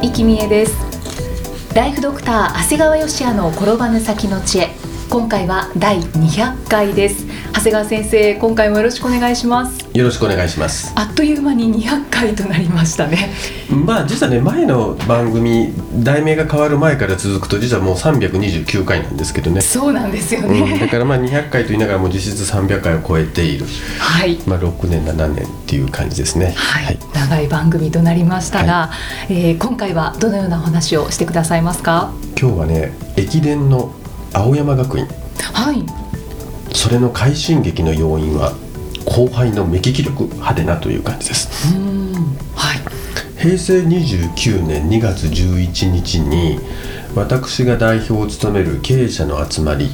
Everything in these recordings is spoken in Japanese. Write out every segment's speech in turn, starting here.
生きみえです。ライフドクター長谷川芳也の転ばぬ先の知恵、今回は第200回です。長谷川先生、今回もよろしくお願いします。よろしくお願いします。あっという間に200回となりましたね。実はね、前の番組題名が変わる前から続くと実はもう329回なんですけどね。そうなんですよね、だから200回と言いながらも実質300回を超えている、はい、6年7年っていう感じですね、はいはい、長い番組となりましたが、はい、今回はどのようなお話をしてくださいますか？今日はね、駅伝の青山学院、はい、それの快進撃の要因は後輩の目利き力派手なという感じです。はい、平成29年2月11日に私が代表を務める経営者の集まり、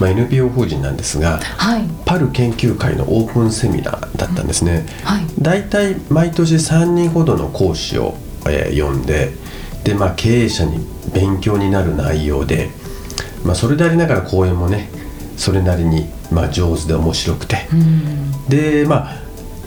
NPO 法人なんですが、はい、パル研究会のオープンセミナーだったんですね、はい、だいたい毎年3人ほどの講師を、呼んで、で、経営者に勉強になる内容で、それでありながら講演もね、それなりに上手で面白くて、で、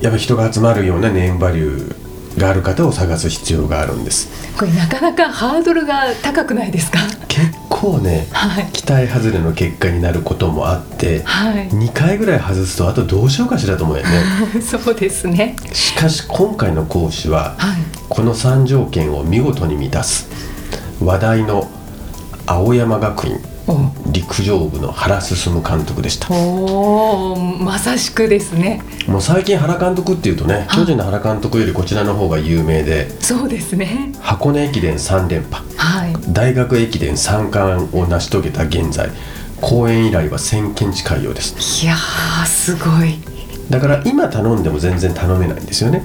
やっぱ人が集まるようなネームバリューがある方を探す必要があるんです。これなかなかハードルが高くないですか？結構ね、はい、期待外れの結果になることもあって、はい、2回ぐらい外すとあとどうしようかしらと思うよね。そうですね。しかし今回の講師は、はい、この3条件を見事に満たす話題の青山学院陸上部の原進監督でした。まさしくですね。もう最近原監督っていうとね、巨人の原監督よりこちらの方が有名で、そうですね。箱根駅伝3連覇、はい、大学駅伝3冠を成し遂げた現在、講演依頼は1000件近いようです。いやー、すごい。だから今頼んでも全然頼めないんですよね。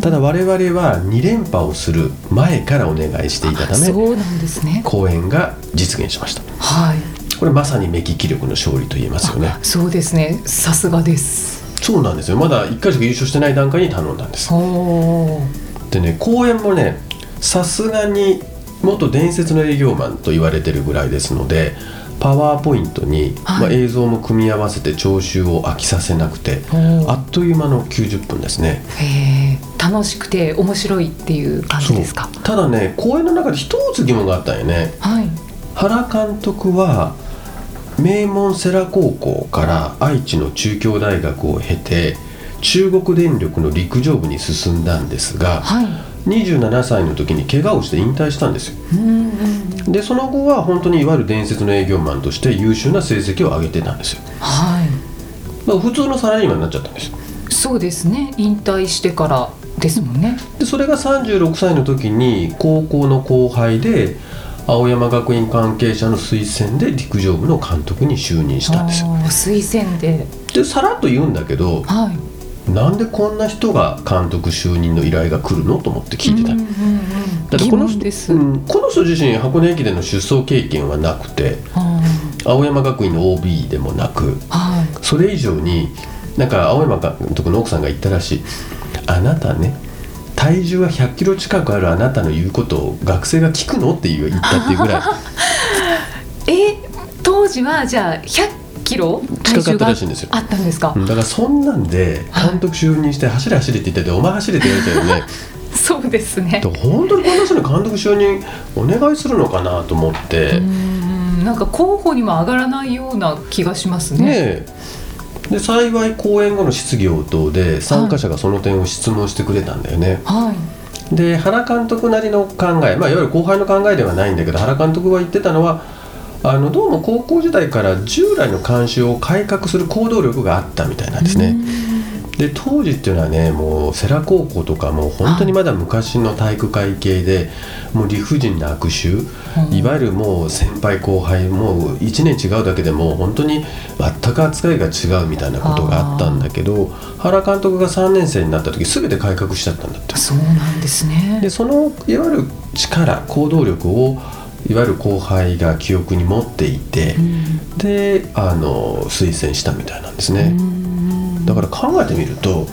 ただ我々は2連覇をする前からお願いしていたため、そうなんですね、講演が実現しました。はい、これまさに目利き力の勝利と言えますよね。そうですね、さすがです。そうなんですよ。まだ1回しか優勝してない段階に頼んだんです。でね、講演もね、さすがに元伝説の営業マンと言われてるぐらいですので、パワーポイントに、映像も組み合わせて聴衆を飽きさせなくて、あっという間の90分ですね。楽しくて面白いっていう感じですか？ただね、講演の中で一つ疑問があったよね、はい、原監督は名門世羅高校から愛知の中京大学を経て中国電力の陸上部に進んだんですが、はい、27歳の時に怪我をして引退したんですよ。で、その後は本当にいわゆる伝説の営業マンとして優秀な成績を上げてたんですよ。はい、普通のサラリーマンになっちゃったんですよ。そうですね、引退してからですもんね。で、それが36歳の時に高校の後輩で青山学院関係者の推薦で陸上部の監督に就任したんですよ。推薦で。で、さらっと言うんだけど、はい、なんでこんな人が監督就任の依頼が来るのと思って聞いてた。だってこの人自身箱根駅伝の出走経験はなくて、青山学院の OB でもなく、それ以上になんか青山監督の奥さんが言ったらしい。あなたね、体重は100キロ近くあるあなたの言うことを学生が聞くのって言ったっていうぐらい。当時はじゃあ100キロ体重があったんですか？だからそんなんで監督就任して走れ走れって言ってて、お前走れって言われちゃうよね。そうですね。本当にこんな人に監督就任お願いするのかなと思って、なんか候補にも上がらないような気がしますね。で、幸い講演後の質疑応答で参加者がその点を質問してくれたんだよね。はい、で、原監督なりの考え、いわゆる後輩の考えではないんだけど、原監督が言ってたのはどうも高校時代から従来の慣習を改革する行動力があったみたいなんですね。で当時っていうのはね、もう世羅高校とかもう本当にまだ昔の体育会系で、もう理不尽な悪臭、いわゆるもう先輩後輩、もう1年違うだけでも本当に全く扱いが違うみたいなことがあったんだけど、原監督が3年生になった時全て改革しちゃったんだって。そうなんですね。でそのいわゆる力、行動力をいわゆる後輩が記憶に持っていて、うん、で推薦したみたいなんですね、うん、だから考えてみると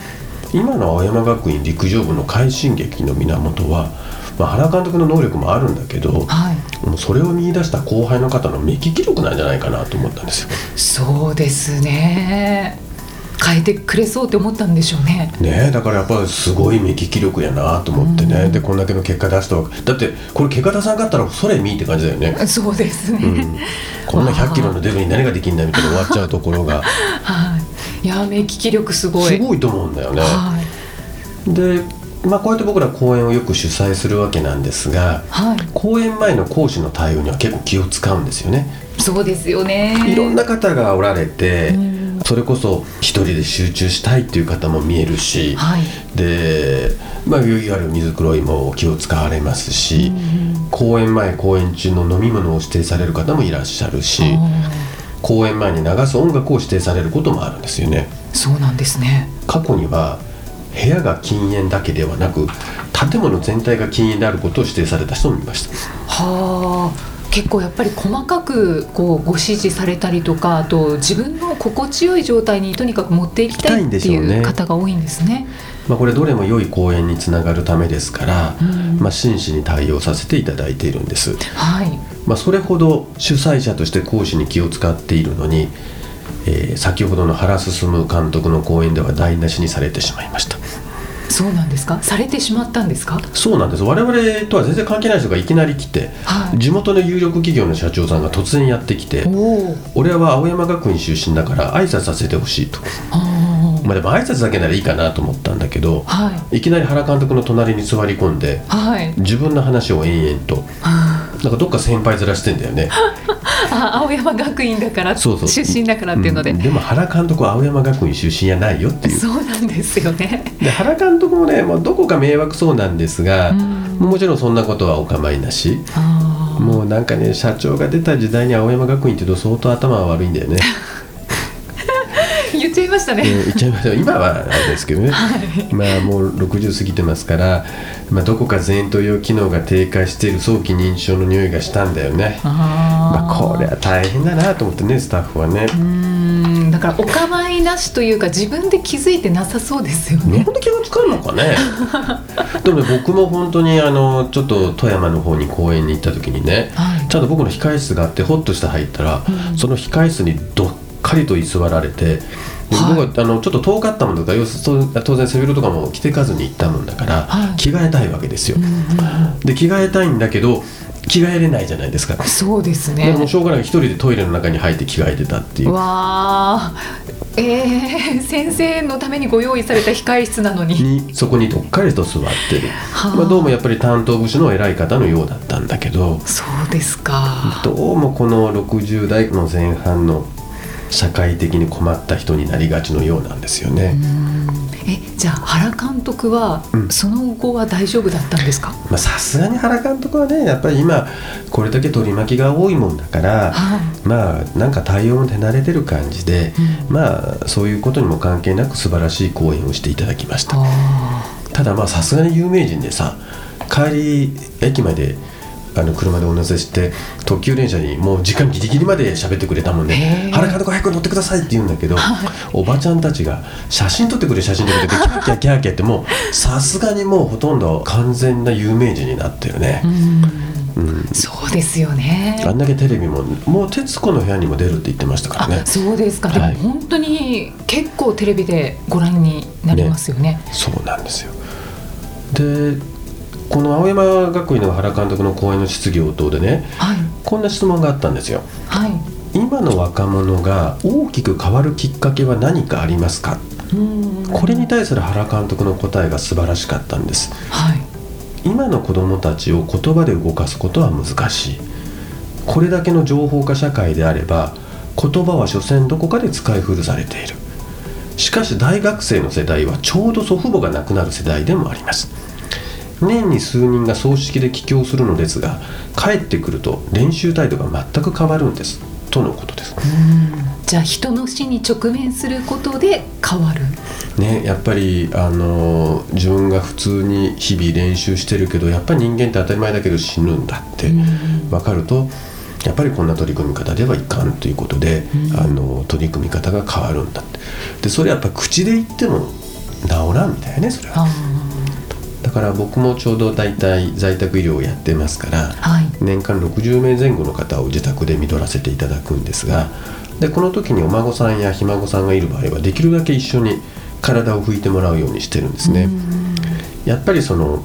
今の青山学院陸上部の快進撃の源は、まあ、原監督の能力もあるんだけど、はい、もうそれを見出した後輩の方の目利き力なんじゃないかなと思ったんですよ。そうですね、変えてくれそうって思ったんでしょうね。ねえ、だからやっぱりすごい目利き力やなと思ってね、うん、でこんだけの結果出すと、だってこれ結果出さなかったらそれ見って感じだよね。そうですね、うん、こんな100キロのデブに何ができんだみたいな終わっちゃうところがはい、いや目利き力すごいすごいと思うんだよね。はいでまあ、こうやって僕ら講演をよく主催するわけなんですが、はい、講演前の講師の対応には結構気を使うんですよね。そうですよね。いろんな方がおられて、うん、それこそ一人で集中したいっていう方も見えるし、はい、で、まあ、いわゆる水黒いも気を使われますし、うん、講演前講演中の飲み物を指定される方もいらっしゃるし、うん、講演前に流す音楽を指定されることもあるんですよね。そうなんですね。過去には部屋が禁煙だけではなく建物全体が禁煙であることを指定された人もいました。はあ、結構やっぱり細かくこうご指示されたりとか、あと自分の心地よい状態にとにかく持っていきたいっていう方が多いんですね。まあ、これどれも良い講演につながるためですから、まあ、真摯に対応させていただいているんです。はいまあ、それほど主催者として講師に気を使っているのに、先ほどの原進監督の講演では台無しにされてしまいました。そうなんですか。されてしまったんですか。そうなんです。我々とは全然関係ない人がいきなり来て、はい、地元の有力企業の社長さんが突然やってきて、俺は青山学院出身だから挨拶させてほしいと。まあ、でも挨拶だけならいいかなと思ったんだけど、はい、いきなり原監督の隣に座り込んで、はい、自分の話を延々と、なんかどっか先輩ずらしてんだよね。あ、青山学院だからそうそう出身だからっていうので、うん、でも原監督は青山学院出身じゃないよっていう。そうなんですよね。で原監督もね、まあ、どこか迷惑そうなんですが、うん、もちろんそんなことはお構いなし。あ、もうなんかね、社長が出た時代に青山学院って言うと相当頭は悪いんだよね。言っちゃいましたね。言っちゃいました。今はあれですけどね、はい、まあもう60過ぎてますから、まあ、どこか前頭葉機能が低下している早期認知症の匂いがしたんだよね。あ、まあ、これは大変だなと思ってね、スタッフはね。だからお構いなしというか自分で気づいてなさそうですよね。なんで気がつかんのかね。でもね、僕も本当にちょっと富山の方に公園に行った時にね、はい、ちゃんと僕の控室があってホッとして入ったら、うん、その控室にどっかりと居座られて、はい、僕はちょっと遠かったもんだから当然背広とかも着てかずに行ったもんだから、はい、着替えたいわけですよ、うん、で着替えたいんだけど着替えれないじゃないですか。そうですね。でもしょうがない、一人でトイレの中に入って着替えてたっていう。わー、先生のためにご用意された控室なのにそこにどっかりと座ってる。まあ、どうもやっぱり担当部署の偉い方のようだったんだけど。そうですか。どうもこの60代の前半の社会的に困った人になりがちのようなんですよね。じゃあ原監督はその後は大丈夫だったんですか。さすがに原監督はね、やっぱり今これだけ取り巻きが多いもんだから、はい、まあなんか対応も手慣れてる感じで、うん、まあそういうことにも関係なく素晴らしい講演をしていただきました。ただまあさすがに有名人でさ、帰り駅まで車でお乗せして特急電車にもう時間ギリギリまで喋ってくれたもんね。原監督早く乗ってくださいって言うんだけど、おばちゃんたちが写真撮ってくれ写真撮ってくれキャッキャッキャッキャッって、もうさすがにもうほとんど完全な有名人になってるね。うん、そうですよね。あんだけテレビももう徹子の部屋にも出るって言ってましたからね。あ、そうですか。でも本当に結構テレビでご覧になりますよ ね。そうなんですよ。でこの青山学院の原監督の講演の質疑応答でね、はい、こんな質問があったんですよ、はい、今の若者が大きく変わるきっかけは何かありますか。これに対する原監督の答えが素晴らしかったんです、はい、今の子どもたちを言葉で動かすことは難しい。これだけの情報化社会であれば言葉は所詮どこかで使い古されている。しかし大学生の世代はちょうど祖父母が亡くなる世代でもあります。年に数人が葬式で帰郷するのですが、帰ってくると練習態度が全く変わるんですとのことです。じゃあ人の死に直面することで変わる、ね、やっぱり自分が普通に日々練習してるけど、やっぱり人間って当たり前だけど死ぬんだって分かると、やっぱりこんな取り組み方ではいかんということで、取り組み方が変わるんだって。でそれやっぱ口で言っても治らんみたいなね、それは。だから僕もちょうど大体在宅医療をやってますから、はい、年間60名前後の方を自宅で看取らせていただくんですが、でこの時にお孫さんやひ孫さんがいる場合はできるだけ一緒に体を拭いてもらうようにしてるんですね。やっぱりその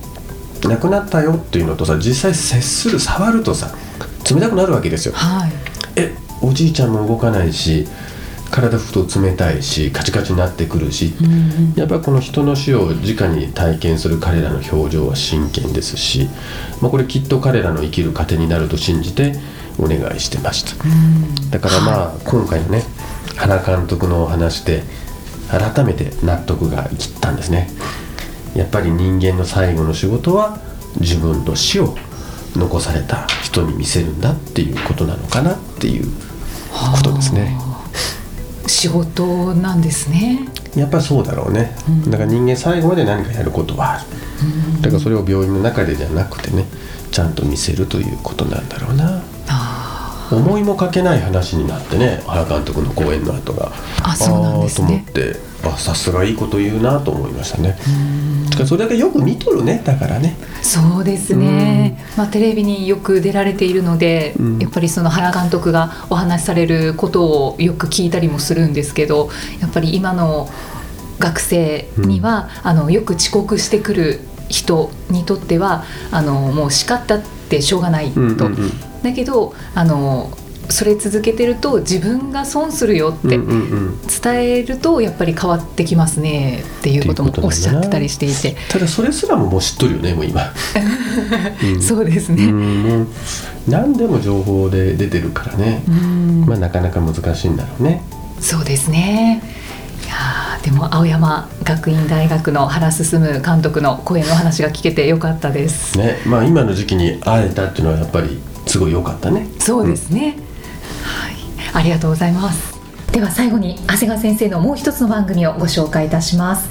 亡くなったよっていうのとさ、実際接する触るとさ冷たくなるわけですよ、はい、おじいちゃんも動かないし体拭くと冷たいしカチカチになってくるし、やっぱりこの人の死を直に体験する彼らの表情は真剣ですし、これきっと彼らの生きる糧になると信じてお願いしてました。だから今回のね原監督のお話で改めて納得がいきったんですね。やっぱり人間の最後の仕事は自分の死を残された人に見せるんだっていうことなのかなっていうことですね。仕事なんですね。やっぱりそうだろうね、だから人間最後まで何かやることはある、だからそれを病院の中でじゃなくてね、ちゃんと見せるということなんだろうな。思いもかけない話になってね、原監督の講演の後がそうなんですねと思って、さすがいいこと言うなと思いましたね。それだけよく見とるね、だからね。そうですね、テレビによく出られているので、やっぱりその原監督がお話しされることをよく聞いたりもするんですけど、やっぱり今の学生には、よく遅刻してくる人にとってはもう叱ったってしょうがないと、だけどそれ続けてると自分が損するよって伝えるとやっぱり変わってきますねっていうこともおっしゃってたりしていて、ただそれすらももう知っとるよね、もう今そうですね、何でも情報で出てるからね、なかなか難しいんだろうね。そうですね。いやでも青山学院大学の原進監督の講演の話が聞けてよかったですね。今の時期に会えたっていうのはやっぱりすごい良かったね。そうですね、ありがとうございます。では最後に長谷川先生のもう一つの番組をご紹介いたします。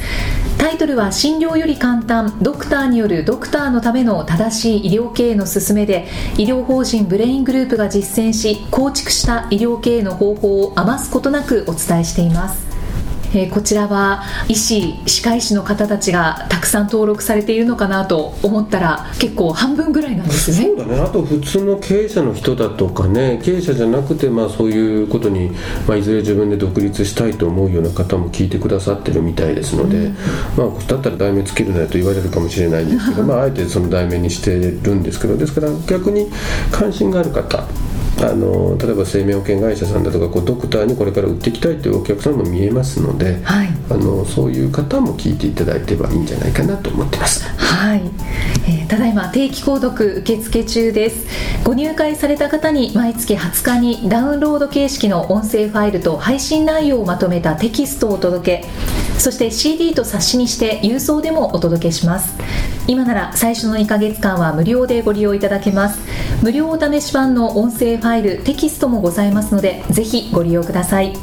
タイトルは診療より簡単、ドクターによるドクターのための正しい医療経営の勧めで、医療法人ブレイングループが実践し構築した医療経営の方法を余すことなくお伝えしています。こちらは医師、歯科医師の方たちがたくさん登録されているのかなと思ったら結構半分ぐらいなんですね。そうだね。あと普通の経営者の人だとかね、経営者じゃなくてそういうことに、いずれ自分で独立したいと思うような方も聞いてくださってるみたいですので、だったら題名つけるなよと言われるかもしれないんですけど、あえてその題名にしてるんですけど、ですから逆に関心がある方、例えば生命保険会社さんだとかドクターにこれから売っていきたいというお客さんも見えますので、そういう方も聞いていただいてはいいんじゃないかなと思ってます。ただいま定期購読受付中です。ご入会された方に毎月20日にダウンロード形式の音声ファイルと配信内容をまとめたテキストをお届け、そして CD と冊子にして郵送でもお届けします。今なら最初の2ヶ月間は無料でご利用いただけます。無料お試し版の音声ファイル、テキストもございますので、ぜひご利用ください。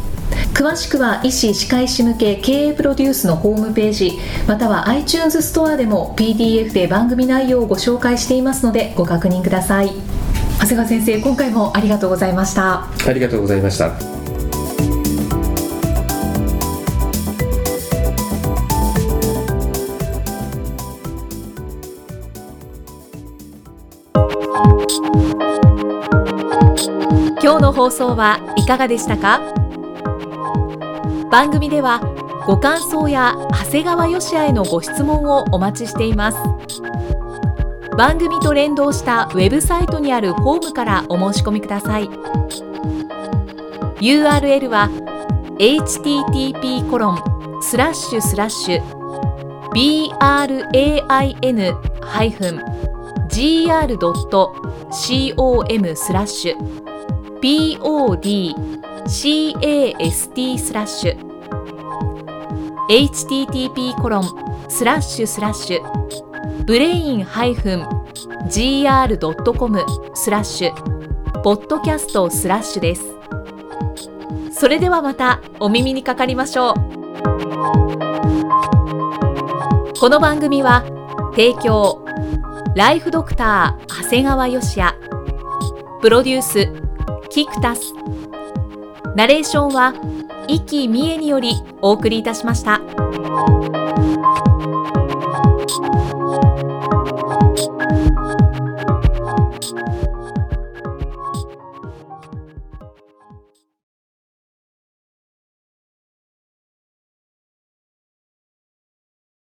詳しくは医師・歯科医師向け経営プロデュースのホームページ、または iTunes ストアでも PDF で番組内容をご紹介していますので、ご確認ください。長谷川先生、今回もありがとうございました。ありがとうございました。今日の放送はいかがでしたか？番組ではご感想や長谷川義也へのご質問をお待ちしています。番組と連動したウェブサイトにあるフォームからお申し込みください。 URL は http://brain-gr.com/podcast/. http://brain-gr.com/podcast/ です。それではまたお耳にかかりましょう。この番組は提供ライフドクター長谷川芳也、プロデュースキクタス、ナレーションは壱岐みえによりお送りいたしました。